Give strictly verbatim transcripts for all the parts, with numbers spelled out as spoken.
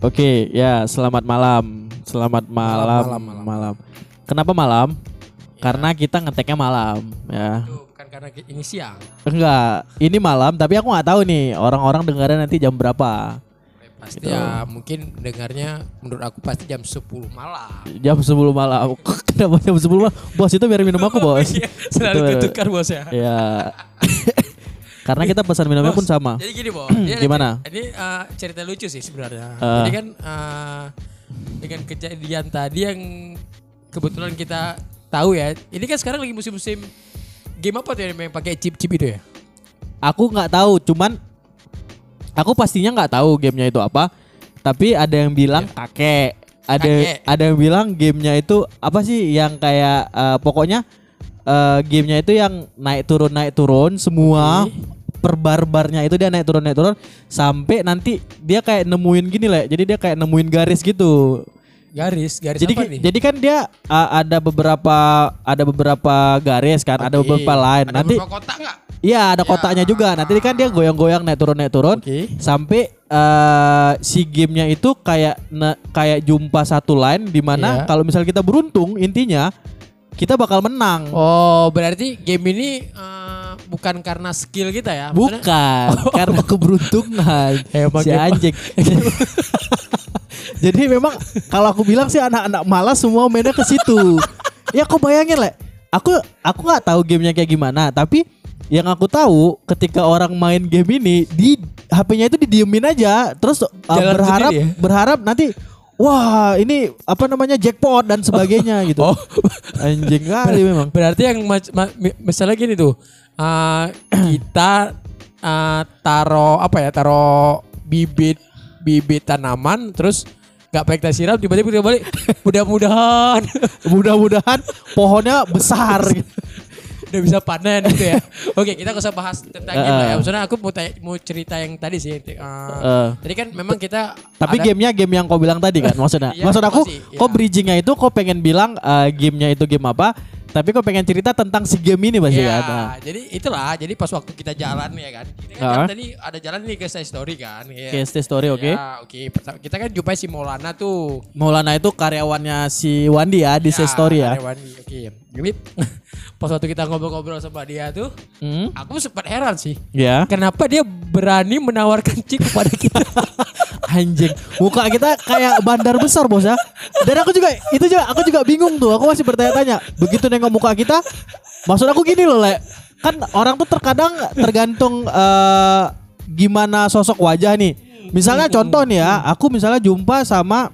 Oke, ya selamat malam. Selamat malam. Malam. malam, malam. Kenapa malam? Ya. Karena kita ngeteknya malam, ya. Itu bukan karena ini siang. Enggak, ini malam. Tapi aku nggak tahu nih orang-orang dengarnya nanti jam berapa. Pasti gitu. Ya mungkin dengarnya menurut aku pasti jam sepuluh malam. Jam sepuluh malam. Kenapa jam sepuluh malam? Bos itu biar minum aku, Bos. Selalu ditukar, Bos ya. Iya. Karena kita pesan minumnya pun sama. Jadi gini, Bos. Gimana? Ini uh, cerita lucu sih sebenarnya. Uh. Jadi kan uh, dengan kejadian tadi yang kebetulan kita tahu ya. Ini kan sekarang lagi musim-musim game apa tuh yang pakai chip-chip itu ya? Aku enggak tahu, cuman aku pastinya nggak tahu gamenya itu apa, tapi ada yang bilang ya. kakek, ada kakek. ada yang bilang gamenya itu apa sih yang kayak uh, pokoknya uh, gamenya itu yang naik turun naik turun semua perbar-barnya itu dia naik turun naik turun sampai nanti dia kayak nemuin gini lah, jadi dia kayak nemuin garis gitu. Garis, garis jadi, apa nih? Jadi kan dia uh, ada beberapa ada beberapa garis kan, okay. Ada beberapa line. Ada nanti. Beberapa kotak nggak? Iya ada ya. Kotaknya juga. Nanti kan dia goyang-goyang naik turun naik turun, okay. Sampai uh, si gamenya itu kayak ne, kayak jumpa satu line di mana ya. Kalau misal kita beruntung intinya kita bakal menang. Oh berarti game ini uh, bukan karena skill kita ya? Bukan, oh. Karena keberuntungan si anjing. Jadi memang kalau aku bilang sih anak-anak malas semua mainnya ke situ. Ya kau bayangin lah. Aku aku nggak tahu gamenya kayak gimana, tapi yang aku tahu ketika orang main game ini di H P-nya itu didiemin aja terus uh, berharap ya? berharap nanti wah ini apa namanya jackpot dan sebagainya gitu. Oh. Anjing kali memang. Berarti yang ma- ma- misalnya gini tuh uh, kita uh, taro apa ya taro bibit bibit tanaman terus gak baik kita siram tiba-tiba kita balik mudah-mudahan mudah-mudahan pohonnya besar. Udah bisa panen gitu ya. Oke, kita gak usah bahas tentang uh, game lah ya. Maksudnya aku mau, tanya, mau cerita yang tadi sih. Uh, uh, tadi kan memang kita... Tapi ada... gamenya game yang kau bilang tadi kan maksudnya. Iya, maksud aku sih, kau iya. Bridgingnya itu kau pengen bilang uh, gamenya itu game apa. Tapi kau pengen cerita tentang si game ini pasti ya, kan. Nah. Jadi itulah. Jadi pas waktu kita jalan ya kan. Kita kan, uh, kan tadi ada jalan nih ke Stay Story kan. Ya. Ke Stay Story oke. Okay. Ya oke. Okay. Kita kan jumpai si Maulana tuh. Maulana itu karyawannya si Wandi ya di ya, Stay Story ya. Wandi oke. Okay. Jadi pas waktu kita ngobrol-ngobrol sama dia tuh, hmm? Aku sempat heran sih. Ya. Kenapa dia berani menawarkan cik kepada kita? Anjing, muka kita kayak bandar besar bos ya. Dan aku juga itu juga aku juga bingung tuh. Aku masih bertanya-tanya. Begitu nengok muka kita, maksud aku gini loh, Le. Kan orang tuh terkadang tergantung uh, gimana sosok wajah nih. Misalnya contoh nih ya, aku misalnya jumpa sama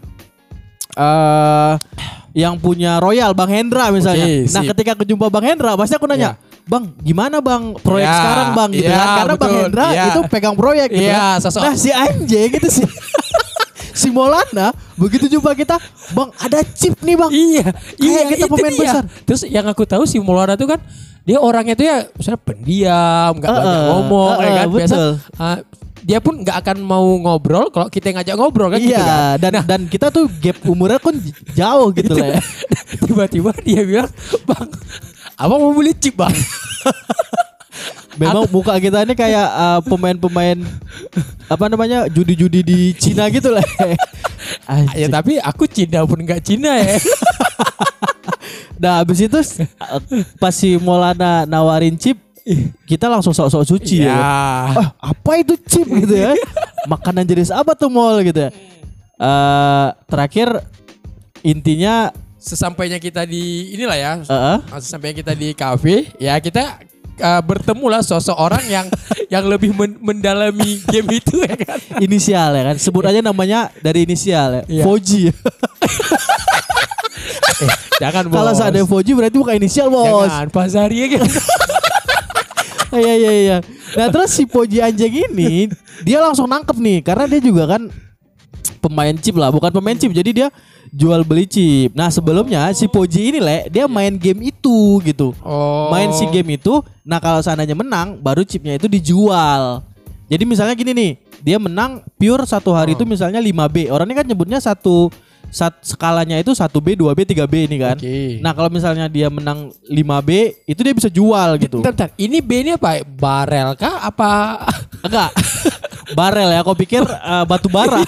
uh, yang punya Royal Bang Hendra misalnya. Okay, nah, ketika aku jumpa Bang Hendra, pasti aku nanya, yeah. Bang, gimana Bang proyek yeah, sekarang Bang gitu yeah, kan? Karena betul, Bang Hendra yeah. itu pegang proyek gitu yeah, kan. Nah, si anjing gitu sih. Si Maulana begitu jumpa kita, Bang ada chip nih Bang. Iya, iya kita pemain dia. Besar. Terus yang aku tahu si Maulana tuh kan dia orangnya tuh ya misalnya pendiam, enggak uh, banyak ngomong uh, uh, ya kan betul. Biasa. Uh, dia pun nggak akan mau ngobrol kalau kita ngajak ngobrol kan iya, gitu kan. Dan nah, dan kita tuh gap umurnya kan jauh gitu lah ya. Tiba-tiba dia bilang, "Bang, abang mau beli chip, Bang." Memang muka kita ini kayak uh, pemain-pemain apa namanya judi-judi di Cina gitu lah. Ya tapi aku Cina pun nggak Cina ya. Nah abis itu pas si Maulana nawarin chip, kita langsung sok-sok suci ya. Ya. Oh, apa itu chip gitu ya? Makanan jenis apa tuh Maul gitu ya? Uh, terakhir intinya sesampainya kita di inilah ya. Uh-uh. Sesampainya kita di kafe ya kita Uh, bertemulah sosok orang yang yang lebih men- mendalami game itu ya kan. Inisial ya kan. Sebut aja namanya dari inisial ya. Foji. eh, jangan bos. Kalau ada Foji berarti bukan inisial bos. Jangan Pasari ya kan. Iya iya iya. Nah terus si Foji anjing ini dia langsung nangkep nih karena dia juga kan pemain chip lah, bukan pemain chip. Jadi dia jual beli chip. Nah sebelumnya oh. si Poji ini le, dia main game itu gitu. Oh. Main si game itu. Nah kalau seandainya menang, baru chipnya itu dijual. Jadi misalnya gini nih, dia menang pure satu hari oh. itu misalnya lima B. Orang ini kan nyebutnya satu sat, skalanya itu satu B, dua B, tiga B ini kan. Okay. Nah kalau misalnya dia menang lima B, itu dia bisa jual gitu. Bentar, bentar. Ini B ini apa? Barel kah? Apa? Enggak. Barel ya. Aku pikir uh, batu bara.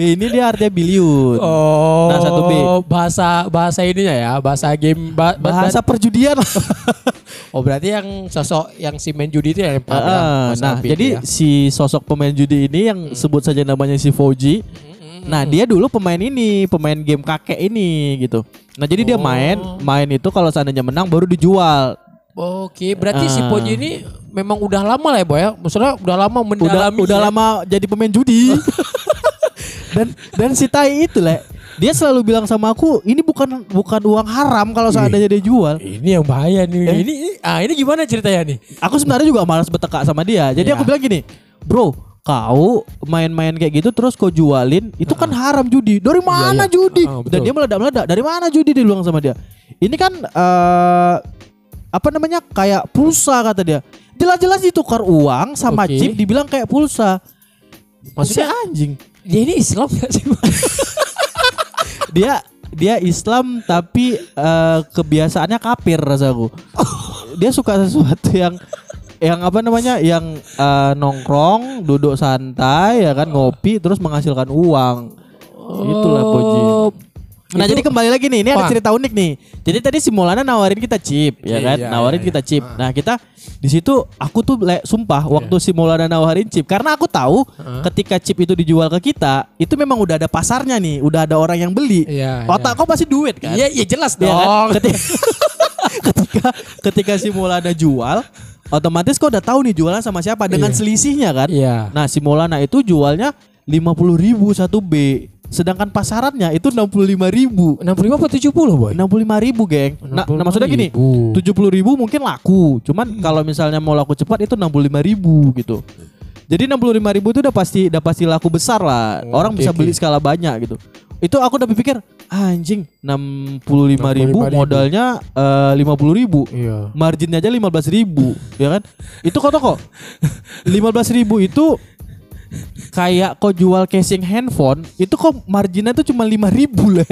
B ini dia artinya biliun. Oh. Nah satu B. Bahasa bahasa ininya ya, bahasa game bah, bahasa bah, perjudian. Oh berarti yang sosok yang si main judi itu yang paham. Uh, nah jadi ya. Si sosok pemain judi ini yang hmm. sebut saja namanya si Fauji. Hmm. Nah dia dulu pemain ini, pemain game kakek ini gitu. Nah jadi oh. dia main, main itu kalau seandainya menang baru dijual. Oke, berarti uh. si Fauji ini memang udah lama lah ya Boy ya. Maksudnya udah lama mendalami. Udah, udah ya. lama jadi pemain judi. dan dan si Tai itu lah. Dia selalu bilang sama aku, ini bukan bukan uang haram kalau seandainya dia jual. Ini yang bahaya nih. Eh? Ini ah ini gimana ceritanya nih? Aku sebenarnya juga malas bertekak sama dia. Jadi ya. Aku bilang gini, bro, kau main-main kayak gitu terus kau jualin, itu uh-huh. kan haram judi. Dari mana ya, ya. judi? Uh-huh, Dan dia meledak-meledak. Dari mana judi dia bilang sama dia? Ini kan uh, apa namanya kayak pulsa kata dia. Jelas-jelas ditukar uang sama okay. chip, dibilang kayak pulsa. Maksudnya anjing. Dia ini Islam gak sih? Dia dia Islam tapi uh, kebiasaannya kafir rasaku. Dia suka sesuatu yang yang apa namanya yang uh, nongkrong, duduk santai ya kan, ngopi terus menghasilkan uang. Itulah Poji. Nah itu, jadi kembali lagi nih, ini apa? Ada cerita unik nih. Jadi tadi si Maulana nawarin kita chip, ya kan? Iya, nawarin iya, kita chip. Iya. Nah kita di situ aku tuh le, sumpah waktu iya. si Maulana nawarin chip, karena aku tahu uh-huh. ketika chip itu dijual ke kita, itu memang udah ada pasarnya nih, udah ada orang yang beli. Iya, Otak iya. kau pasti duit kan? Iya, iya jelas dong. Ya kan? ketika, ketika ketika si Maulana jual, otomatis kau udah tahu nih jualan sama siapa dengan iya. selisihnya kan? Iya. Nah si Maulana itu jualnya lima puluh ribu satu B. Sedangkan pasarannya itu enam puluh lima ribu. enam puluh lima apa tujuh puluh Boy? enam puluh lima ribu geng. Nah, enam puluh lima nah maksudnya gini, ribu. tujuh puluh ribu mungkin laku. Cuman hmm. kalau misalnya mau laku cepat itu enam puluh lima ribu gitu. Jadi enam puluh lima ribu itu udah pasti udah pasti laku besar lah. Oh, orang okay, bisa beli okay. skala banyak gitu. Itu aku udah berpikir, anjing enam puluh lima ribu, enam puluh lima ribu. Modalnya uh, lima puluh ribu. Iya. Marginnya aja lima belas ribu ya kan? Itu kok toko. lima belas ribu itu kayak kau jual casing handphone itu kok marginnya tuh cuma lima ribu lah.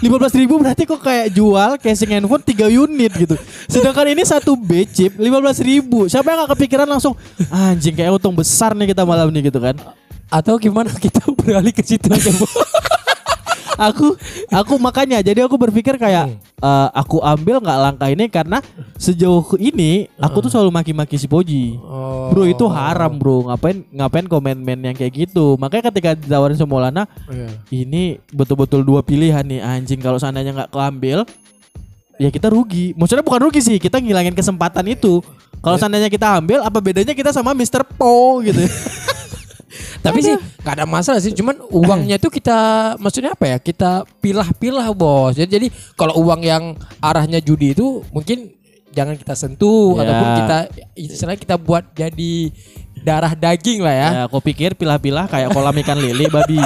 lima belas ribu berarti kok kayak jual casing handphone tiga unit gitu. Sedangkan ini satu B chip lima belas ribu. Siapa yang gak kepikiran langsung anjing kayak untung besar nih kita malam nih gitu kan. Atau gimana kita beralih ke situ aja. Aku aku makanya jadi aku berpikir kayak uh, aku ambil nggak langkah ini karena sejauh ini aku tuh selalu maki-maki si Fauji. Oh. Bro itu haram bro, ngapain ngapain komen-komen yang kayak gitu. Makanya ketika ditawarin sama Maulana yeah. ini betul-betul dua pilihan nih anjing, kalau seandainya nggak keambil ya kita rugi. Maksudnya bukan rugi sih, kita ngilangin kesempatan itu. Kalau seandainya kita ambil apa bedanya kita sama mister Po gitu. Tapi ada. Sih gak ada masalah sih, cuman uangnya tuh kita maksudnya apa ya, kita pilah-pilah bos. Jadi, jadi kalau uang yang arahnya judi itu mungkin jangan kita sentuh ya. Ataupun kita istilahnya kita buat jadi darah daging lah ya, ya kau pikir pilah-pilah kayak kolam ikan lele babi.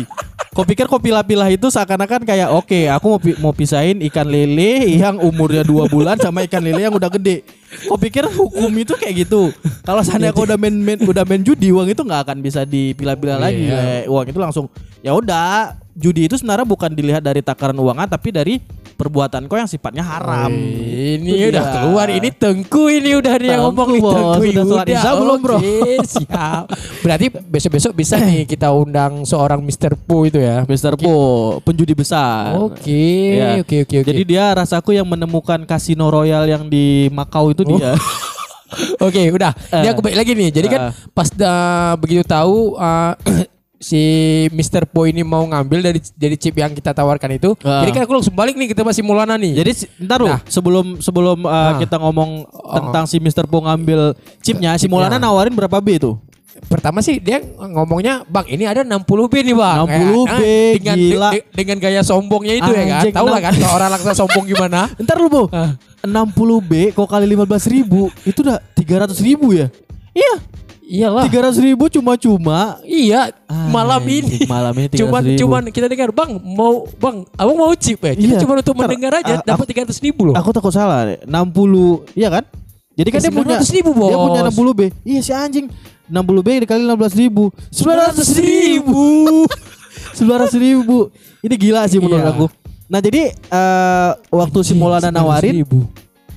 Kau pikir kau pilah-pilah itu seakan-akan kayak oke okay, aku mau, pi- mau pisahin ikan lele yang umurnya dua bulan sama ikan lele yang udah gede. Kau pikir hukum itu kayak gitu. Kalau seandainya kau udah main, main udah main judi, uang itu nggak akan bisa dipilah-pilah lagi. Yeah. Uang itu langsung ya udah. Judi itu sebenarnya bukan dilihat dari takaran uangnya tapi dari perbuatan kau yang sifatnya haram. Wee, ini itu udah dia. Keluar ini tengku ini udah dia ngomong nih tengku. Sudah sholat isya belum bro? Siap. Berarti besok-besok bisa nih kita undang seorang mister Po itu ya. mister Po penjudi besar. Oke ya. oke oke oke. Jadi dia rasaku yang menemukan kasino royal yang di Makau itu oh. dia. Oke udah. Ini aku balik lagi nih. Jadi kan pas dah begitu tahu. Uh, si mister Po ini mau ngambil dari dari chip yang kita tawarkan itu. Uh. Jadi kan aku langsung balik nih kita masih Maulana nih. Jadi ntar nah. sebelum sebelum uh, nah. kita ngomong oh. tentang si mister Po ngambil chipnya, si Maulana ya. Nawarin berapa B itu? Pertama sih dia ngomongnya, bang ini ada enam puluh B nih bang. enam puluh B eh, dengan, gila. De, dengan gaya sombongnya itu anjing, ya kan. Tahu lah kan orang langsung sombong gimana. Ntar lu Bu. Uh. enam puluh B kok kali lima belas ribu itu udah tiga ratus ribu ya? Iya. Iyalah. tiga ratus ribu cuma-cuma. Iya, ah, malam ini. Malam ini tiga ratus ribu. Cuman kita dengar, Bang, mau Bang, abang mau chip ya? Kita iya, cuma untuk ntar, mendengar aja a- dapat tiga ratus ribu loh. Aku takut salah deh. enam puluh, iya kan? Jadi kan dia punya seratus ribu, Bos. Dia punya enam puluh B. Iya si anjing. enam puluh B dikali enam belas ribu. sembilan ratus ribu. sembilan ratus ribu. Ini gila sih menurut iya. aku. Nah, jadi uh, waktu si Maulana nawarin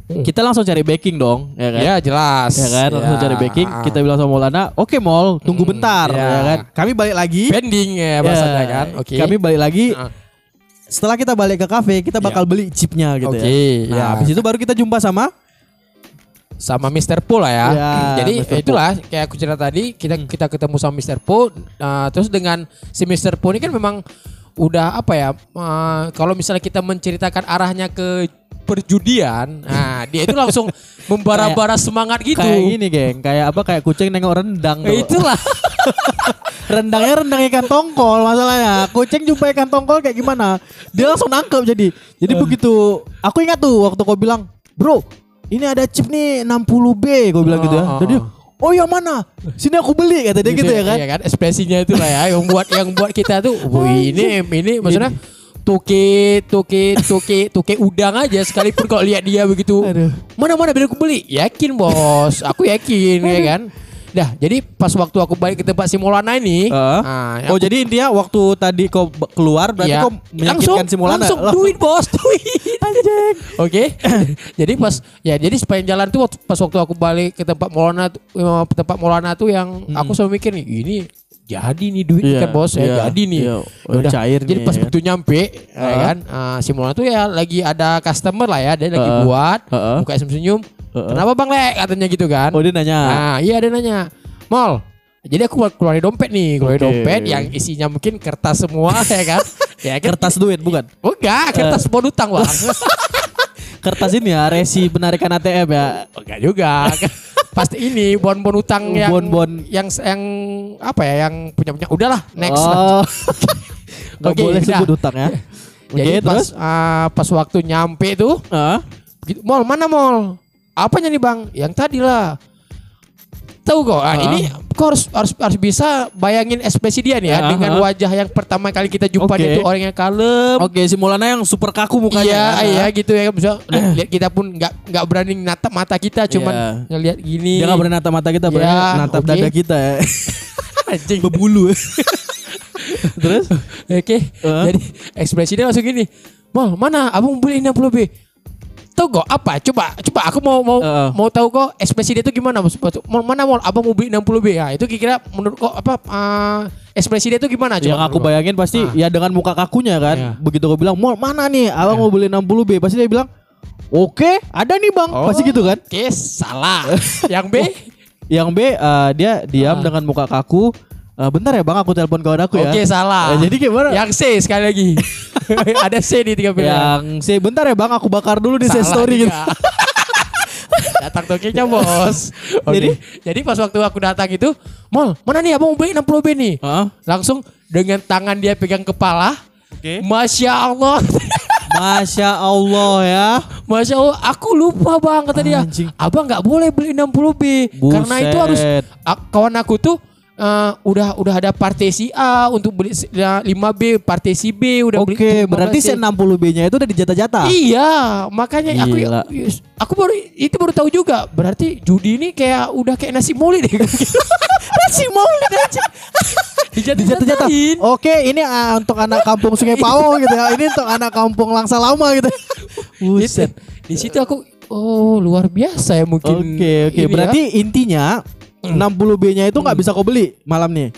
kita langsung cari backing dong, ya kan? Ya jelas. Ya kan, ya. Langsung cari backing. Kita bilang sama Maulana, oke Mol, tunggu hmm, bentar, ya. ya kan? Kami balik lagi. Pending ya bahasanya ya. Kan. Oke. Okay. Kami balik lagi. Uh. Setelah kita balik ke kafe, kita bakal ya. beli chipnya gitu. Oke. Okay. Ya. Nah, nah, habis itu baru kita jumpa sama sama mister Po lah ya. ya Jadi mister itulah Po. Kayak aku cerita tadi, kita kita ketemu sama mister Po. Uh, terus dengan si mister Po ini kan memang udah apa ya? Uh, kalau misalnya kita menceritakan arahnya ke perjudian, nah dia itu langsung membara-bara semangat gitu. Kayak ini geng, kayak apa? Kayak kucing nengok rendang. Tuh. Itulah. Rendangnya rendang ikan tongkol masalahnya. Kucing jumpa ikan tongkol kayak gimana? Dia langsung nangkep jadi. Jadi uh. begitu. Aku ingat tuh waktu kau bilang, bro, ini ada chip nih enam puluh B. Kau bilang oh, gitu ya. Jadi, oh ya mana? Sini aku beli kata dia gitu, gitu ya kan? Iya kan? Ekspresinya itu lah ya. Yang buat yang buat kita tuh, wih ini ini maksudnya. Ini. Tuke, tuke, tuke, tuke udang aja sekalipun kalau lihat dia begitu. Mana-mana biar aku beli. Yakin bos, aku yakin ya kan. Dah, jadi pas waktu aku balik ke tempat si Maulana ini. Uh, nah, oh jadi intinya waktu tadi kau keluar berarti iya, kau meyakinkan si Maulana. Langsung duit bos, duit. Anjing. Oke, okay. Jadi pas ya jadi sepanjang jalan tuh pas waktu aku balik ke tempat Maulana tempat Maulana tuh yang hmm. aku selalu mikir ini. Jadi nih duit yeah, kan bos ya, yeah, jadi nih. Yeah, udah cair jadi nih, pas begitu ya. Nyampe uh, ya kan uh, si Maulana tuh ya lagi ada customer lah ya, dia uh, lagi buat uh, buka senyum-senyum. Uh, Kenapa Bang Lek katanya gitu kan? Oh dia nanya. Nah, iya dia nanya. Mol. Jadi aku keluarin dompet nih, keluarin okay. dompet yang isinya mungkin kertas semua ya kan? Ya kan? Kertas duit bukan? Enggak, kertas uh. bon utang Bang. Kertas ini ya resi penarikan A T M ya. Enggak juga. Pasti ini bon-bon utang yang bon-bon yang yang apa ya yang punya-punya udahlah next. Oh. Enggak okay, boleh sebut utang ya. Okay, jadi terus pas, uh, pas waktu nyampe tuh, uh? gitu, Mol mana Mol? Apanya nih Bang? Yang tadi lah. Tahu kok. Nah, uh. ini kau harus, harus harus bisa bayangin ekspresi dia nih ya uh-huh. dengan wajah yang pertama kali kita jumpa okay. dia itu orang yang kalem. Oke, okay, si Maulana yang super kaku mukanya. Iya, iya gitu ya. Bisa lihat kita pun enggak enggak berani natap mata kita cuman yeah. ngelihat gini. Dia enggak berani natap mata kita, yeah, berani natap okay. dada kita ya. Anjing bebulu. Terus oke. Okay. Uh. Jadi ekspresi dia langsung gini. Wah, mana abang beli enam puluh B? Tahu kok apa? Coba, coba aku mau mau uh. mau tahu kok ekspresi dia itu gimana? Mau mana mau abang mau beli enam puluh B ya? Itu kira-kira menurut kok apa uh, ekspresi dia itu gimana? Coba yang aku bayangin pasti ah. ya dengan muka kakunya kan. Yeah. Begitu aku bilang, "Mau mana nih? Abang yeah. mau beli enam puluh B." Pasti dia bilang, "Oke, okay, ada nih, Bang." Oh. Pasti gitu kan? Oke, okay, salah. Yang B? Yang B uh, dia diam ah. dengan muka kaku. Uh, bentar ya Bang, aku telepon kawan aku ya. Oke, salah. Ya, jadi gimana? Yang C sekali lagi. Ada C di tiga pilihan. Yang C, bentar ya Bang, aku bakar dulu di story gitu. Datang tokenya bos. Okay. Jadi, jadi pas waktu aku datang itu, Mol, mana nih abang mau beli enam puluh B nih? Uh-huh. Langsung dengan tangan dia pegang kepala. Okay. Masya Allah. Masya Allah ya. Masya Allah, aku lupa Bang kata dia. Anjing. Abang nggak boleh beli enam puluh B. Buset. Karena itu harus kawan aku tuh. Uh, udah udah ada partisi A untuk beli lima B, partisi B udah okay, beli. Oke, berarti si enam puluh B-nya itu udah dijata-jata. Iya, makanya gila. aku aku baru itu baru tahu juga. Berarti judi ini kayak udah kayak nasi maulid deh. Nasi maulid aja. Dijata-jata. Oke, ini uh, untuk anak kampung Sungai Pauh gitu ya. Ini untuk anak kampung Langsa Lama gitu. Buset. Di situ aku oh, luar biasa ya mungkin. Oke, okay, oke. Okay. Berarti ya. intinya enam puluh B-nya itu nggak hmm. bisa kau beli malam nih.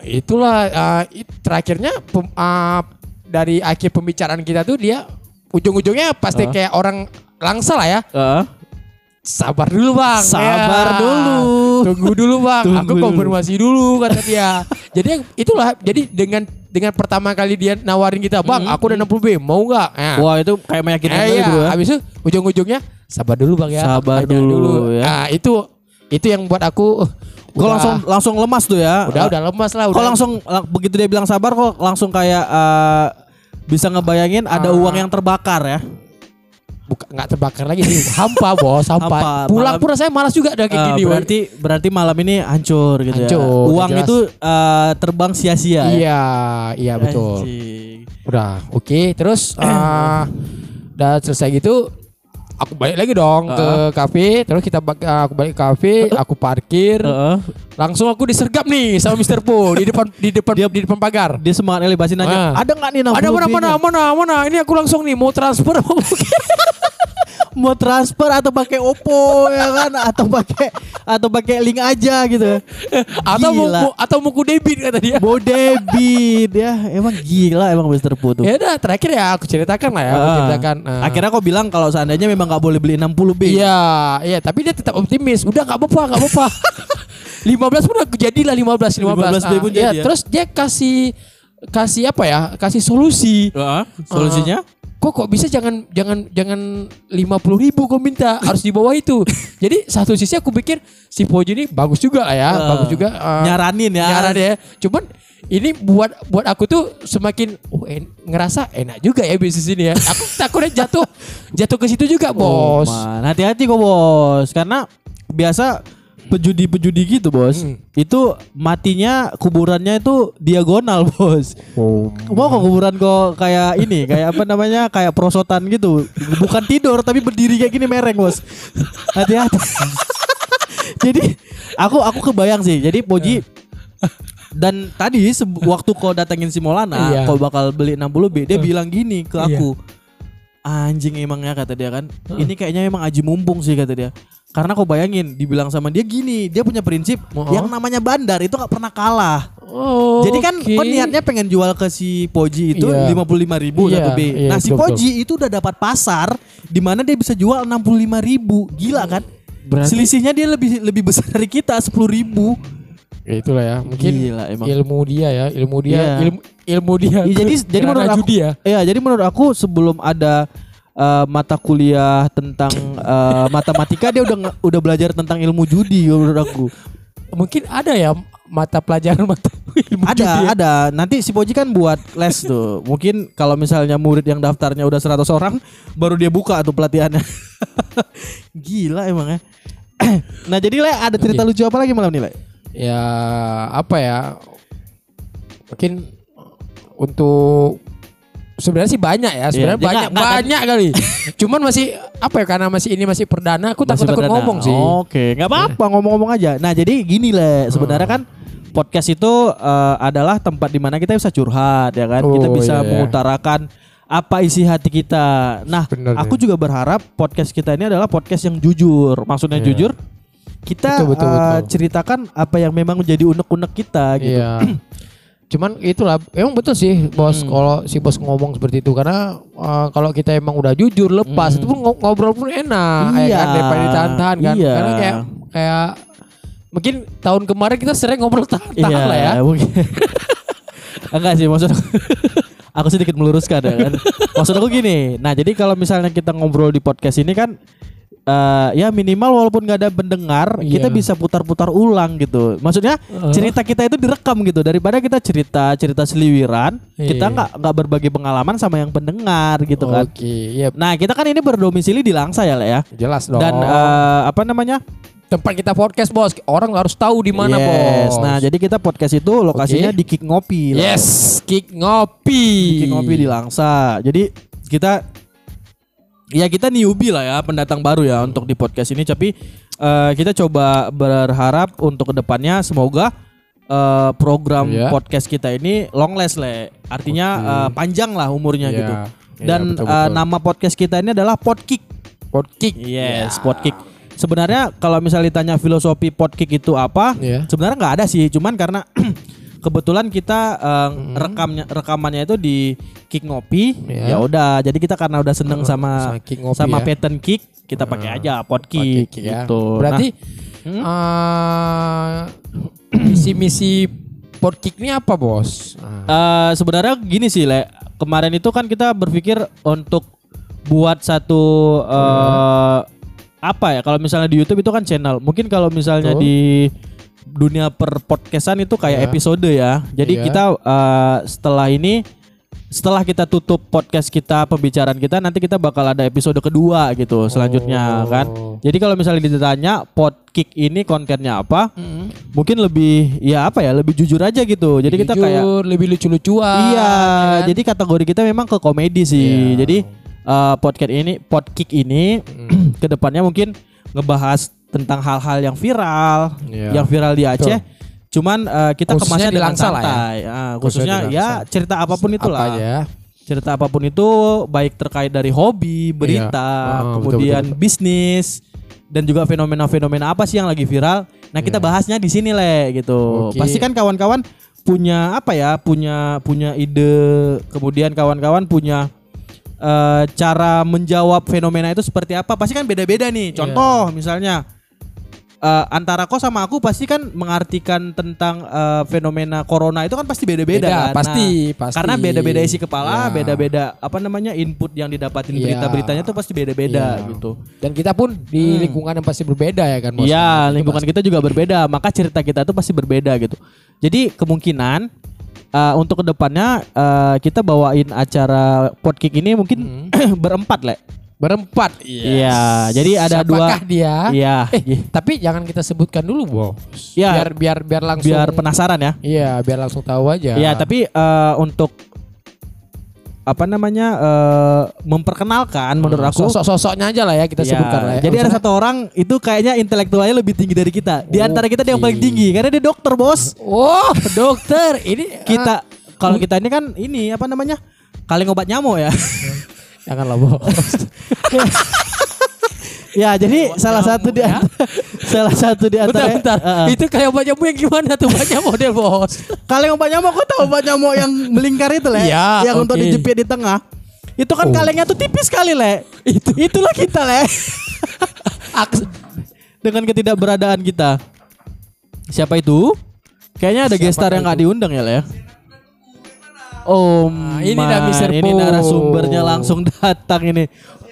Itulah uh, it, terakhirnya pem, uh, dari akhir pembicaraan kita tuh dia ujung-ujungnya pasti uh. kayak orang Langsa lah ya. Uh. Sabar dulu Bang. Sabar ya. dulu. Tunggu dulu Bang. Tunggu Aku dulu. konfirmasi dulu kata dia. Jadi itulah. Jadi dengan dengan pertama kali dia nawarin kita, Bang, hmm. aku udah enam puluh B, mau nggak? Nah. Wah itu kayak meyakinkan eh, gitu ya. Habis itu ujung-ujungnya sabar dulu Bang ya. Sabar dulu, dulu. Ya. Nah, itu. Itu yang buat aku uh, kok langsung langsung lemas tuh ya. Udah udah lemas lah. Kok langsung lang, begitu dia bilang sabar kok langsung kayak uh, bisa ngebayangin uh, ada uang yang terbakar ya. Bukan nggak terbakar lagi sih. Hampa bos, hampa. Pulang pura saya malas juga udah kayak uh, gini. Berarti woy. berarti malam ini hancur gitu hancur, ya. Uang jelas. itu uh, terbang sia-sia. Iya, ya? iya betul. Anjing. Udah, oke. Okay. Terus uh, udah selesai gitu. Aku balik lagi dong uh. ke kafe, terus kita aku balik ke kafe, aku parkir, uh. langsung aku disergap nih sama mister Po di depan di depan dia, di depan pagar. Dia semangat elebasin aja. Uh. Ada nggak nih? Ada mana mana mana mana. Ini aku langsung nih mau transfer. mau transfer atau pakai Oppo ya kan, atau pakai atau pakai link aja gitu. Atau mau, mau atau mau ku debit kata dia. Mau debit ya, emang gila emang Mister Putu. Ya udah terakhir ya aku ceritakan lah ya, uh, aku ceritakan. Uh. Akhirnya kau bilang kalau seandainya memang enggak boleh beli enam puluh B. Iya, iya, tapi dia tetap optimis. Udah enggak apa-apa, enggak apa-apa. lima belas pun aku jadilah lima belas lima belas. lima belas B pun jadi ya, ya. Terus dia kasih kasih apa ya? Kasih solusi. Uh, solusinya? Uh, Kok kok bisa jangan jangan jangan lima puluh ribu kau minta, harus di bawah itu. Jadi satu sisi aku pikir si Poji ini bagus juga lah ya, uh, bagus juga uh, nyaranin ya. Nyaranin ya. Cuman ini buat buat aku tuh semakin oh, en, ngerasa enak juga ya bisnis ini ya. Aku takutnya jatuh jatuh ke situ juga, Bos. Oh, hati-hati kok, Bos. Karena biasa pejudi-pejudi gitu, Bos. Hmm. Itu matinya kuburannya itu diagonal, Bos. Oh. Mau kok kuburan kok kayak ini, kayak apa namanya? Kayak perosotan gitu. Bukan tidur tapi berdiri kayak gini mereng, Bos. Hati-hati. Jadi aku aku kebayang sih. Jadi Poji dan tadi waktu kau datengin si Maulana, iya, kau bakal beli enam puluh B, dia uh. bilang gini ke aku. Iya. Anjing emangnya kata dia kan. Uh. Ini kayaknya emang aji mumpung sih kata dia. Karena kau bayangin dibilang sama dia gini, dia punya prinsip oh. yang namanya bandar itu gak pernah kalah. Oh, jadi kan okay. Kau niatnya pengen jual ke si Poji itu yeah. lima puluh lima ribu yeah. satu B. Yeah, nah si dok, Poji dok. itu udah dapat pasar di mana dia bisa jual enam puluh lima ribu. Gila kan? Berarti selisihnya dia lebih lebih besar dari kita sepuluh ribu. Ya itulah ya, mungkin gila, ilmu dia ya, ilmu dia, yeah. ilmu, ilmu dia. Ya, jadi jadi menurut aku, ya. Ya, jadi menurut aku sebelum ada Uh, mata kuliah tentang uh, matematika dia udah nge- udah belajar tentang ilmu judi menurut aku. Mungkin ada ya mata pelajaran mata ilmu ada, judi. Ada, ya? Ada. Nanti si Poji kan buat les tuh. Mungkin kalau misalnya murid yang daftarnya udah seratus orang baru dia buka tuh pelatihannya. Gila emang ya. Nah, jadi Le ada cerita okay. lucu apa lagi malam ini, Le? Ya, apa ya? Mungkin untuk sebenarnya sih banyak ya, sebenarnya yeah, banyak, enggak, banyak enggak, kali. Cuman masih apa ya, karena masih ini masih perdana, aku takut-takut takut ngomong sih. Oke, okay. Enggak apa-apa, ngomong-ngomong aja. Nah, jadi gini Le, sebenarnya kan podcast itu uh, adalah tempat di mana kita bisa curhat ya kan. Oh, kita bisa yeah. mengutarakan apa isi hati kita. Nah, bener, aku ya. juga berharap podcast kita ini adalah podcast yang jujur. Maksudnya yeah. jujur, kita betul, betul, uh, betul. ceritakan apa yang memang menjadi unek-unek kita gitu. Yeah. Cuman itulah emang betul sih Bos hmm. kalau si Bos ngomong seperti itu karena uh, kalau kita emang udah jujur lepas hmm. itu pun ngobrol pun enak iya. ya kan daripada ditahan-tahan kan iya. karena kayak kayak mungkin tahun kemarin kita sering ngobrol tahan-tahan iya, lah ya mungkin. Enggak sih maksud aku, aku sedikit meluruskan ya kan. Maksud aku gini, nah jadi kalau misalnya kita ngobrol di podcast ini kan Uh, ya minimal walaupun gak ada pendengar yeah. kita bisa putar-putar ulang gitu. Maksudnya uh. cerita kita itu direkam gitu. Daripada kita cerita cerita seliwiran yeah. kita gak, gak berbagi pengalaman sama yang pendengar gitu kan okay, yep. Nah kita kan ini berdomisili di Langsa ya Le ya. Jelas dong. Dan uh, apa namanya tempat kita podcast Bos, orang harus tahu di mana yes. Bos. Nah jadi kita podcast itu lokasinya okay. di Kick Ngopi lah. Yes, Kick Ngopi, Kick Ngopi di Langsa. Jadi kita ya kita newbie lah ya, pendatang baru ya untuk di podcast ini. Tapi uh, kita coba berharap untuk kedepannya semoga uh, program yeah. podcast kita ini long last Le. Artinya okay. uh, panjang lah umurnya yeah. gitu. Dan yeah, betul, betul. Uh, nama podcast kita ini adalah Podkick. Podkick. Yes, yeah. Podkick. Sebenarnya kalau misalnya ditanya filosofi Podkick itu apa, yeah. sebenarnya nggak ada sih. Cuman karena kebetulan kita uh, mm-hmm. rekamnya rekamannya itu di Kick Ngopi. Yeah. Ya udah, jadi kita karena udah seneng uh, sama sama, kick ngopi, sama ya. Pattern kick, kita uh, pakai aja Podkick ya. Gitu. Berarti nah, uh, misi-misi Podkick ini apa, Bos? Uh, sebenarnya gini sih, Le. Kemarin itu kan kita berpikir untuk buat satu uh, uh. apa ya? Kalau misalnya di YouTube itu kan channel. Mungkin kalau misalnya uh. di dunia per podcastan itu kayak yeah. episode ya. Jadi yeah. kita uh, setelah ini setelah kita tutup podcast kita, pembicaraan kita, nanti kita bakal ada episode kedua gitu selanjutnya oh. kan. Jadi kalau misalnya ditanya Podkick ini kontennya apa, mm-hmm. mungkin lebih ya apa ya, lebih jujur aja gitu. Jadi lebih kita jujur, kayak lebih lucu-lucuan. Iya, kan? Jadi kategori kita memang ke komedi sih. Yeah. Jadi uh, podcast ini, Podkick ini mm. kedepannya mungkin ngebahas tentang hal-hal yang viral, yeah. yang viral di Aceh. Betul. Cuman uh, kita khususnya kemasnya dengan santai. Ya. Uh, khususnya, khususnya ya cerita apapun itulah. Apa ya? cerita apapun itu, baik terkait dari hobi, berita, iya. oh, kemudian betul, betul, betul. bisnis, dan juga fenomena-fenomena apa sih yang lagi viral. Nah, kita yeah. bahasnya di sini, Le, gitu. Okay. Pasti kan kawan-kawan punya apa ya? Punya punya ide, kemudian kawan-kawan punya uh, cara menjawab fenomena itu seperti apa? Pasti kan beda-beda nih. Contoh yeah. misalnya uh, antara kau sama aku pasti kan mengartikan tentang uh, fenomena corona itu kan pasti beda-beda beda, kan. Pasti, nah, pasti. Karena beda-beda isi kepala, yeah. beda-beda apa namanya? input yang didapatin yeah. berita-beritanya tuh pasti beda-beda yeah. gitu. Dan kita pun di hmm. lingkungan yang pasti berbeda ya kan, Mas. Iya, lingkungan pasti. Kita juga berbeda, maka cerita kita tuh pasti berbeda gitu. Jadi kemungkinan uh, untuk kedepannya uh, kita bawain acara Podkick ini mungkin hmm. berempat, Le. Berempat. Iya, yes. Jadi ada Siapakah dua. dia? Iya. Eh, tapi jangan kita sebutkan dulu, Bos. Ya. Biar biar biar langsung biar penasaran ya. Iya, biar langsung tahu aja. Iya, tapi uh, untuk apa namanya uh, memperkenalkan hmm, menurut aku sosok-sosoknya aja lah ya kita ya, sebutkan lah ya. Jadi ada satu orang itu kayaknya intelektualnya lebih tinggi dari kita. Di okay. antara kita dia yang paling tinggi karena dia dokter, Bos. Oh, dokter. Ini kita uh, kalau kita ini kan ini apa namanya? Kaleng obat nyamuk ya. Jangan lah, Bos. Ya, jadi obat salah satu di ya? Salah satu di antara bentar, bentar. Uh, itu kayak obat nyamuk yang gimana tuh? Obat nyamuk model, Bos. Kaleng obat nyamuk, kok tahu obat nyamuk yang melingkar itu, Le? Ya, yang okay. untuk dijepit di tengah. Itu kan oh. kalengnya tuh tipis sekali, Le. Itu itulah kita, Le. Dengan ketidakberadaan kita. Siapa itu? Kayaknya ada gestar yang enggak diundang ya, Le. Oh, nah, ini dah mister ini narasumbernya langsung datang ini.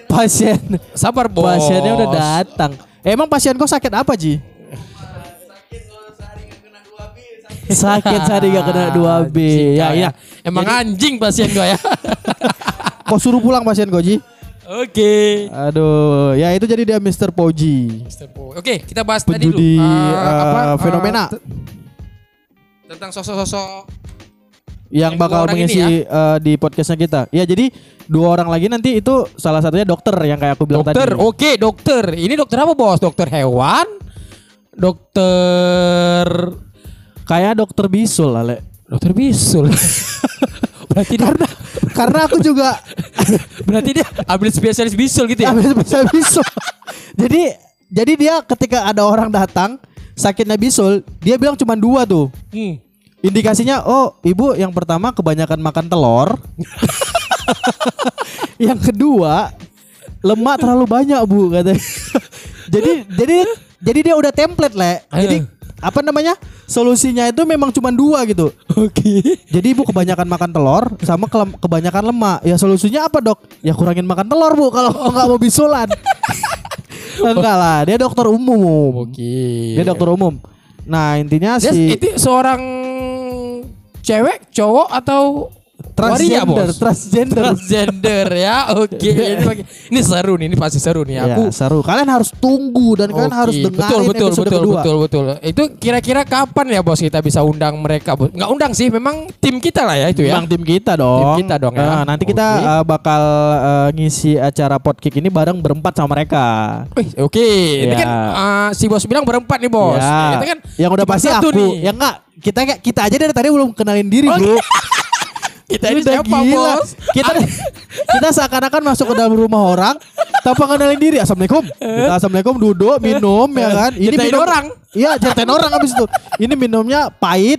Pasien sabar, Bos. Pasiennya udah datang. Eh, emang pasien kau sakit apa, Ji? Sakit sehari gak kena dua B. Sakit sehari gak kena dua B. Ya, ya. Emang jadi, anjing pasien gua ya. Kau suruh pulang pasien kau, Ji? Oke. Okay. Aduh, ya itu jadi dia mister Poji. mister Po. Oke, okay, kita bahas Penjudi, tadi dulu. Uh, apa uh, fenomena t- tentang sosok-sosok yang eh, bakal mengisi ya? uh, di podcastnya kita. Ya, jadi dua orang lagi nanti itu salah satunya dokter yang kayak aku bilang dokter, tadi. Dokter, oke okay, dokter. Ini dokter apa, Bos? Dokter hewan? Dokter kayak dokter bisul lah, Le. Dokter bisul. Berarti dia... karena karena aku juga berarti dia ambil spesialis bisul gitu ya. Ambil spesialis bisul. jadi jadi dia ketika ada orang datang sakitnya bisul, dia bilang cuma dua tuh. Hmm. Indikasinya, oh ibu yang pertama kebanyakan makan telur. Yang kedua lemak terlalu banyak, Bu, katanya. Jadi jadi jadi dia udah template, Le. Jadi apa namanya? Solusinya itu memang cuma dua gitu. Oke. Okay. Jadi ibu kebanyakan makan telur sama ke- kebanyakan lemak. Ya solusinya apa, Dok? Ya kurangin makan telur, Bu, kalau enggak mau bisulan. Enggak lah, dia dokter umum. Oke. Okay. Dia dokter umum. Nah, intinya dia, si itu seorang cewek, cowok atau transgender, waria, Bos? Transgender, transgender ya. Oke, okay. ini, ini seru nih, ini pasti seru nih. Ya, aku seru. Kalian harus tunggu dan okay. kalian harus dengarin betul, episode betul, kedua. Betul, betul, betul. Itu kira-kira kapan ya, Bos, kita bisa undang mereka, Bos? Nggak undang sih, memang tim kita lah ya itu ya. Memang tim kita dong. Tim kita dong ya. Nah, nanti okay. kita uh, bakal uh, ngisi acara Podkick ini bareng berempat sama mereka. Oke, okay. yeah. ini kan uh, si Bos bilang berempat nih, Bos. Yeah. Kita kan yang udah pasti aku, nih. yang enggak. Kita kita aja dari tadi belum kenalin diri, okay. Bu. Kita ini siapa, gila. Bos? Kita kita seakan-akan masuk ke dalam rumah orang tanpa kenalin diri. Assalamualaikum. Kita assalamualaikum, duduk, minum ya kan. Ini ceritain minum orang. Iya, ceritain orang habis itu. Ini minumnya pahit,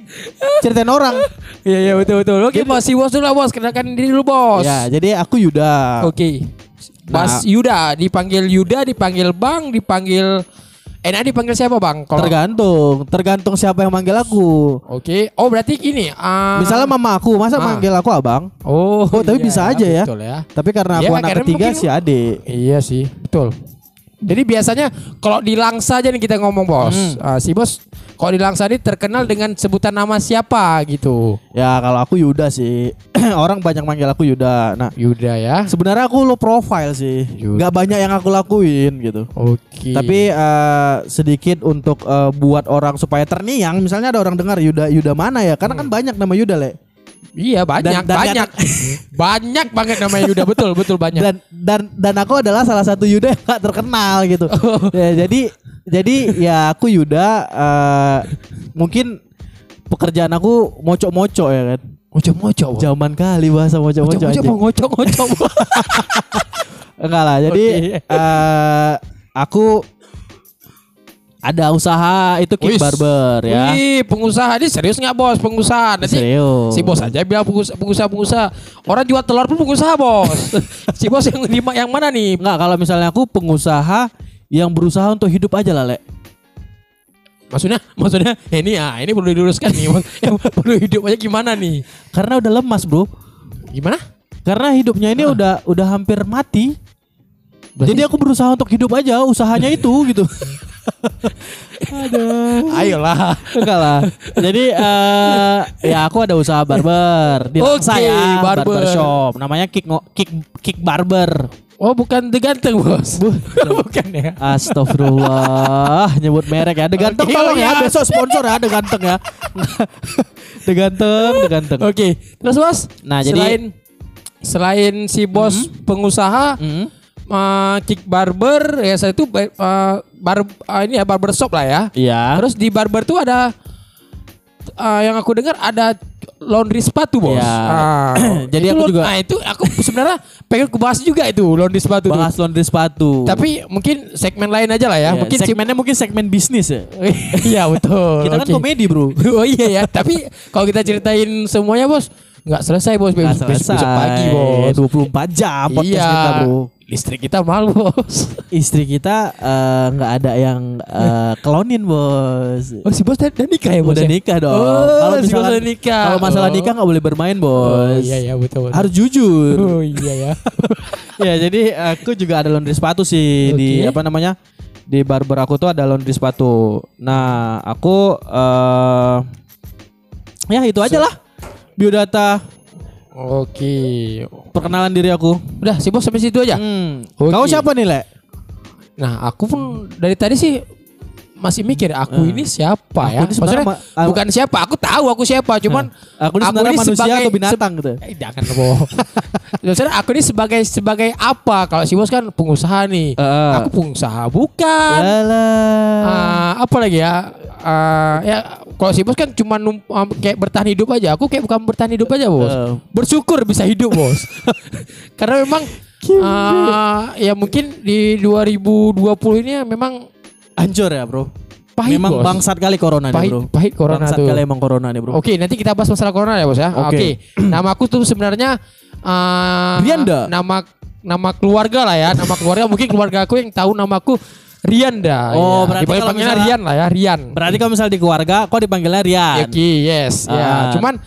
ceritain orang. Iya, iya, betul betul. Oke, Bos, si Bos dulu lah, Bos. Kenalkan diri dulu, Bos. Ya, jadi aku Yuda. Oke. Okay. Mas nah. Yuda, dipanggil Yuda, dipanggil Bang, dipanggil enak dipanggil siapa, Bang? Kalo... Tergantung, tergantung siapa yang manggil aku. Oke, okay. oh berarti ini uh... misalnya mama aku, masa ah. manggil aku abang? Oh, oh tapi iya, bisa aja ya. Betul ya. Tapi karena ya, aku anak ketiga mungkin... si adik. Iya sih, betul. Jadi biasanya kalau di Langsa aja nih kita ngomong, Bos. Hmm. Uh, si Bos kalau di Langsa ini terkenal dengan sebutan nama siapa gitu. Ya kalau aku Yuda sih. Orang banyak manggil aku Yuda. Nah, Yuda ya. Sebenarnya aku low profile sih. Yuda. Gak banyak yang aku lakuin gitu. Oke. Okay. Tapi uh, sedikit untuk uh, buat orang supaya terniang. Misalnya ada orang dengar Yuda Yuda mana ya? Karena hmm. kan banyak nama Yuda, Le. Iya banyak dan, dan banyak banyak banget namanya Yuda, betul betul banyak dan dan dan aku adalah salah satu Yuda yang gak terkenal gitu. Ya, jadi jadi ya aku Yuda, uh, mungkin pekerjaan aku mocok-mocok ya kan. Ngocok-ngocok. Zaman kali bahasa ngocok-ngocok. Ngocok-ngocok. Enggak lah. Jadi okay. uh, aku ada usaha itu King Wish. Barber ya. Wih, pengusaha ini serius nggak bos? Pengusaha nanti serius. Si bos aja bilang pengusaha-pengusaha. Orang jual telur pun pengusaha bos. Si bos yang di yang mana nih? Enggak, kalau misalnya aku pengusaha yang berusaha untuk hidup aja lah, Le. Maksudnya, maksudnya ini ya, ini perlu diluruskan nih. Perlu hidup aja gimana nih? Karena udah lemas, Bro. Gimana? Karena hidupnya ini ah. udah udah hampir mati. Berarti... Jadi aku berusaha untuk hidup aja usahanya itu gitu. Aduh, ayolah, enggak lah. Jadi uh, ya aku ada usaha barber di okay, saya barber. barber shop, namanya Kick Kick Kick Barber. Oh bukan The Ganteng bos, Bu, bukan ya. Astagfirullah, nyebut merek ya. The Ganteng okay, tolong ya. ya, besok sponsor ya The Ganteng ya. The Ganteng, The Ganteng. Oke, okay. Terus bos. Nah jadi selain selain si bos mm-hmm. pengusaha. Mm-hmm. Uh, Kick Barber ya saya itu uh, bar uh, ini ya barber shop lah ya. Iya. Terus di barber tuh ada uh, yang aku dengar ada laundry sepatu bos. Iya. Ah, jadi aku juga. Nah itu aku sebenarnya pengen aku bahas juga itu laundry sepatu. Bahas tuh. laundry sepatu. Tapi mungkin segmen lain aja lah ya. Iya, mungkin segmennya mungkin segmen bisnis ya. Iya betul. Kita okay. kan komedi bro. Oh iya ya. Tapi kalau kita ceritain semuanya bos. Nggak selesai bos, nggak selesai. Besok pagi bos, dua puluh empat jam podcast iya. kita bro. Listrik kita malu bos. Istri kita uh, nggak ada yang uh, kelonin bos. Oh si bos udah nikah ya bos? Udah nikah dong. Oh, kalau si masalah nikah, kalau masalah nikah nggak boleh bermain bos. Oh, iya ya betul, betul. Harus jujur. Oh iya ya. Ya jadi aku juga ada laundry sepatu sih okay. di apa namanya di barber aku tuh ada laundry sepatu. Nah aku uh, ya itu aja lah. So, biodata. Oke. Perkenalan diri aku. Udah si bos sampai situ aja. Hmm. Okay. Kau siapa nih Le? Nah aku pun dari tadi sih masih mikir aku hmm. ini siapa aku ya. Ini maksudnya ma- bukan siapa. Aku tahu aku siapa. Cuman hmm. aku ini aku sebenarnya ini manusia sebagai, atau binatang se- gitu. Eh, jangan boh. Maksudnya aku ini sebagai sebagai apa? Kalau si bos kan pengusaha nih. Uh. Aku pengusaha bukan. Uh, apa lagi ya? Uh, ya kalau si bos kan cuma um, kayak bertahan hidup aja. Aku kayak bukan bertahan hidup aja bos. Uh. Bersyukur bisa hidup bos. Karena memang uh, ya mungkin di dua ribu dua puluh ini memang hancur ya bro. Pahit memang bos. Bangsat kali corona pahit, nih bro. Pahit corona bangsat tuh. Bangsat kali emang corona nih bro. Oke okay, nanti kita bahas masalah corona ya bos ya. Oke. Okay. Okay. Nama aku tuh sebenarnya uh, Rianda. Nama nama keluarga lah ya. Nama keluarga mungkin keluarga aku yang tahu nama aku. Rian dah. Oh, ya. Berarti kalau misalnya Rian lah ya, Rian. Berarti kalau misalnya di keluarga kok dipanggilnya Rian. Oke, yes. Ah. Ya, cuman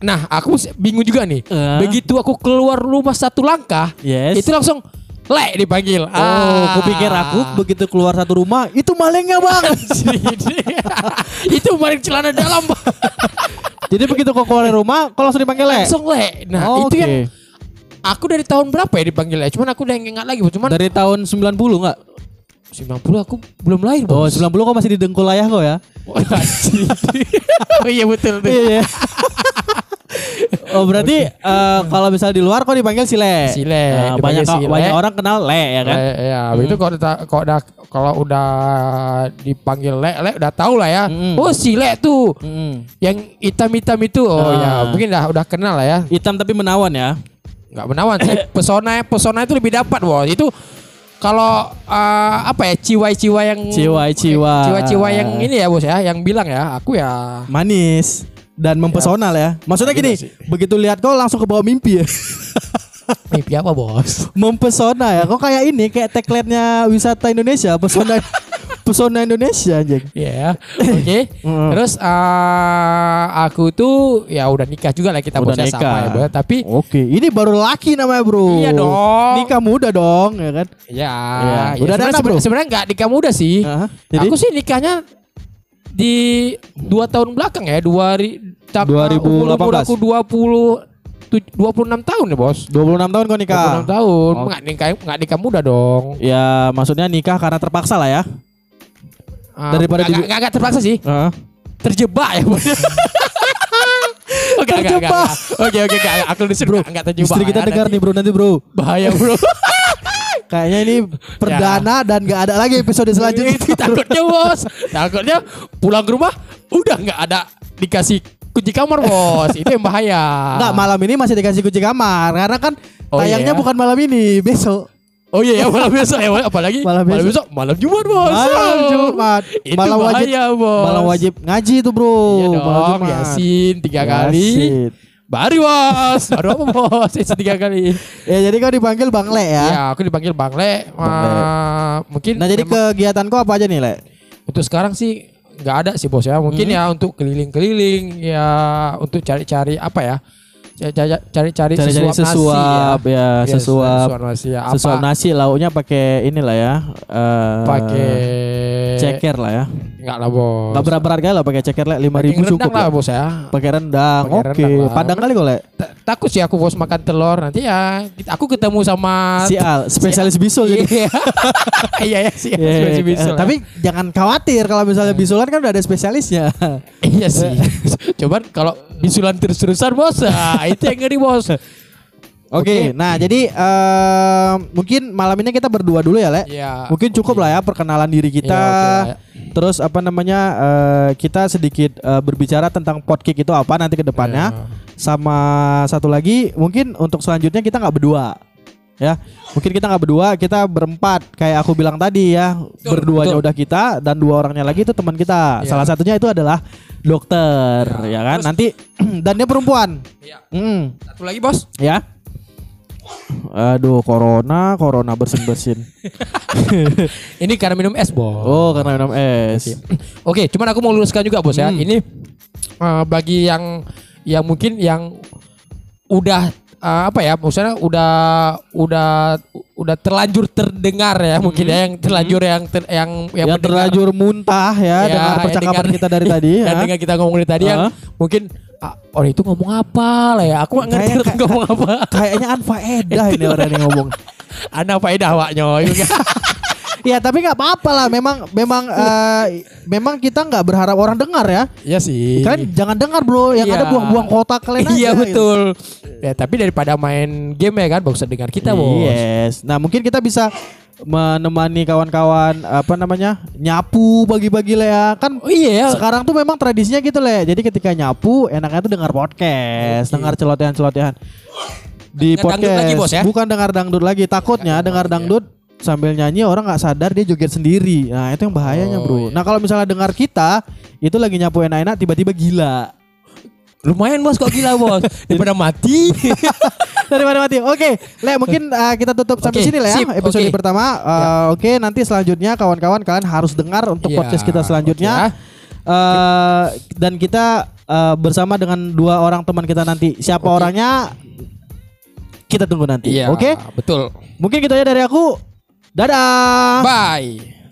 nah, aku bingung juga nih. Uh. Begitu aku keluar rumah satu langkah, yes. itu langsung Le dipanggil. Oh, ah. Aku pikir aku begitu keluar satu rumah, itu malingnya bang. Itu maling celana dalam. Jadi begitu kau keluar rumah, kau langsung dipanggil Le. Langsung Le. Nah, oh, itu okay. yang aku dari tahun berapa ya dipanggil Le? Cuman aku udah ingat lagi, cuman dari tahun sembilan puluh enggak? sembilan puluh aku belum lahir bos. Oh sembilan puluh kok masih di dengkul ayah kok ya. Oh iya betul tuh. Oh berarti okay. uh, kalau misalnya di luar kok dipanggil si Le. Si Le. Nah, banyak, si Le. banyak orang kenal Le ya kan. Le, ya hmm. itu kalau kalau udah kalau udah dipanggil Le, Le udah tahu lah ya. Hmm. Oh si Le tuh hmm. yang hitam-hitam itu. Oh nah. ya mungkin udah udah kenal lah ya. Hitam tapi menawan ya. Enggak menawan. Pesona pesona itu lebih dapat bos. Itu kalau uh, apa ya ciwa-ciwa yang ciwa-ciwa ciwa-ciwa yang ini ya bos ya yang bilang ya aku ya manis dan mempesona ya, ya. Maksudnya gini sih. Begitu lihat kau langsung ke bawah mimpi ya. Mimpi apa bos? Mempesona ya kok kayak ini kayak tagline-nya wisata Indonesia pesona pesona Indonesia anjing. Ya yeah. Oke okay. mm. Terus uh, aku tuh ya udah nikah juga lah kita udah nikah sama ya bro. Tapi oke okay. Ini baru laki namanya bro. Iya dong. Nikah muda dong ya kan. Ya, ya. ya udah ada bro. Sebenarnya gak nikah muda sih uh-huh. Jadi? Aku sih nikahnya di dua tahun belakang ya dua ribu delapan belas umur aku dua puluh enam tahun ya bos. Dua puluh enam tahun kok nikah. Dua puluh enam tahun oh. Nggak nikah, nggak nikah muda dong. Ya maksudnya nikah karena terpaksa lah ya. uh, Daripada nggak, di... nggak, nggak terpaksa sih uh. Terjebak ya bos. Oke, terjebak. Oke oke aku disuruh nggak terjebak. Istri kita ya, dengar nanti. Nih bro nanti bro. Bahaya bro. Kayaknya ini perdana ya. Dan gak ada lagi episode selanjutnya. Takutnya bos. Takutnya pulang ke rumah udah gak ada dikasih kunci kamar bos, itu yang bahaya. Enggak, malam ini masih dikasih kunci kamar karena kan oh, tayangnya iya. bukan malam ini, besok. Oh iya, malam besok, ya, apalagi malam besok, malam, besok, malam Jumat bos. Malam Jumat, itu malam bahaya wajib, bos. Malam wajib ngaji tuh bro. Iya dong, malam Jumat. Yasin tiga Yasin. kali. Baru bos, baru apa bos, Yasin tiga kali. Ya jadi kau dipanggil Bang Le ya? Ya aku dipanggil Bang Le. Bang Le. Uh, mungkin. Nah jadi kegiatan kau apa aja nih Le? Untuk sekarang sih. Nggak ada sih bos ya, mungkin hmm. ya untuk keliling-keliling ya, untuk cari-cari apa ya, cari-cari sesuap, sesuap nasi ya, ya sesuap, sesuap nasi ya, apa? Sesuap nasi lauknya pakai inilah ya, uh, pakai ceker lah ya, nggak lah bos, nggak berat-berat kali lah pakai ceker lah, lima ribu cukup lah bos ya, pakai rendang, oke, okay. Padang kali kau le, takut sih aku bos makan telur nanti ya, aku ketemu sama si Al, spesialis si bisul jadi, iya ya si Al, spesialis bisul, tapi jangan khawatir kalau misalnya bisulan kan udah ada spesialisnya, iya sih, coba kalau bisulan terus-terusan bos. Nah, itu yang ngeri bos. Oke, okay, okay. Nah jadi uh, mungkin malam ini kita berdua dulu ya Le. Yeah, mungkin cukup okay. lah ya perkenalan diri kita. Yeah, okay. Terus apa namanya uh, kita sedikit uh, berbicara tentang podcast itu apa nanti kedepannya. Yeah. Sama satu lagi mungkin untuk selanjutnya kita nggak berdua. Ya, mungkin kita nggak berdua, kita berempat kayak aku bilang tadi ya, betul, berduanya betul. Udah kita dan dua orangnya lagi itu teman kita. Ya. Salah satunya itu adalah dokter, ya, ya kan? Terus, nanti dan dia perempuan. Ya. Mm. Satu lagi bos. Ya. Aduh, corona, corona bersin-bersin. Ini karena minum es bos. Oh, karena minum es. Oke, cuman aku mau luruskan juga bos hmm. ya. Ini uh, bagi yang yang mungkin yang udah Uh, apa ya maksudnya udah udah udah terlanjur terdengar ya hmm. mungkin ya yang terlanjur hmm. yang ter, yang yang, yang terlanjur muntah ya, ya dengar percakapan kita dari tadi ya. Dan dengar kita ngomongin tadi uh. yang mungkin ah, orang itu ngomong apa lah ya aku nggak ngerti kayak, ngomong kayak, apa kayaknya anfaedah ini orang yang ngomong anfaedah waknya ya tapi nggak apa-apa lah memang memang uh, memang kita nggak berharap orang dengar ya ya sih kan jangan dengar bro yang ya. Ada buang-buang kotak kalian aja iya betul gitu. Ya tapi daripada main game ya kan bagus dengar kita bos yes nah mungkin kita bisa menemani kawan-kawan apa namanya nyapu bagi-bagi le ya kan oh, iya sekarang tuh memang tradisinya gitu le jadi ketika nyapu enaknya tuh dengar podcast okay. dengar celotehan-celotehan di dengar podcast lagi, bos, ya? Bukan dengar dangdut lagi takutnya bukan dengar dangdut ya. Sambil nyanyi orang gak sadar dia joget sendiri. Nah itu yang bahayanya oh, bro iya. Nah kalau misalnya dengar kita itu lagi nyapu enak-enak tiba-tiba gila. Lumayan bos kok gila bos. Daripada mati Daripada mati Oke okay. Le mungkin uh, kita tutup sampai okay, sini Le ya. Episode okay. pertama uh, ya. Oke okay, nanti selanjutnya kawan-kawan kalian harus dengar untuk ya, podcast kita selanjutnya okay. Uh, okay. Dan kita uh, bersama dengan dua orang teman kita nanti. Siapa okay. orangnya kita tunggu nanti ya, oke okay? Betul. Mungkin gitu aja dari aku. Dadah. Bye.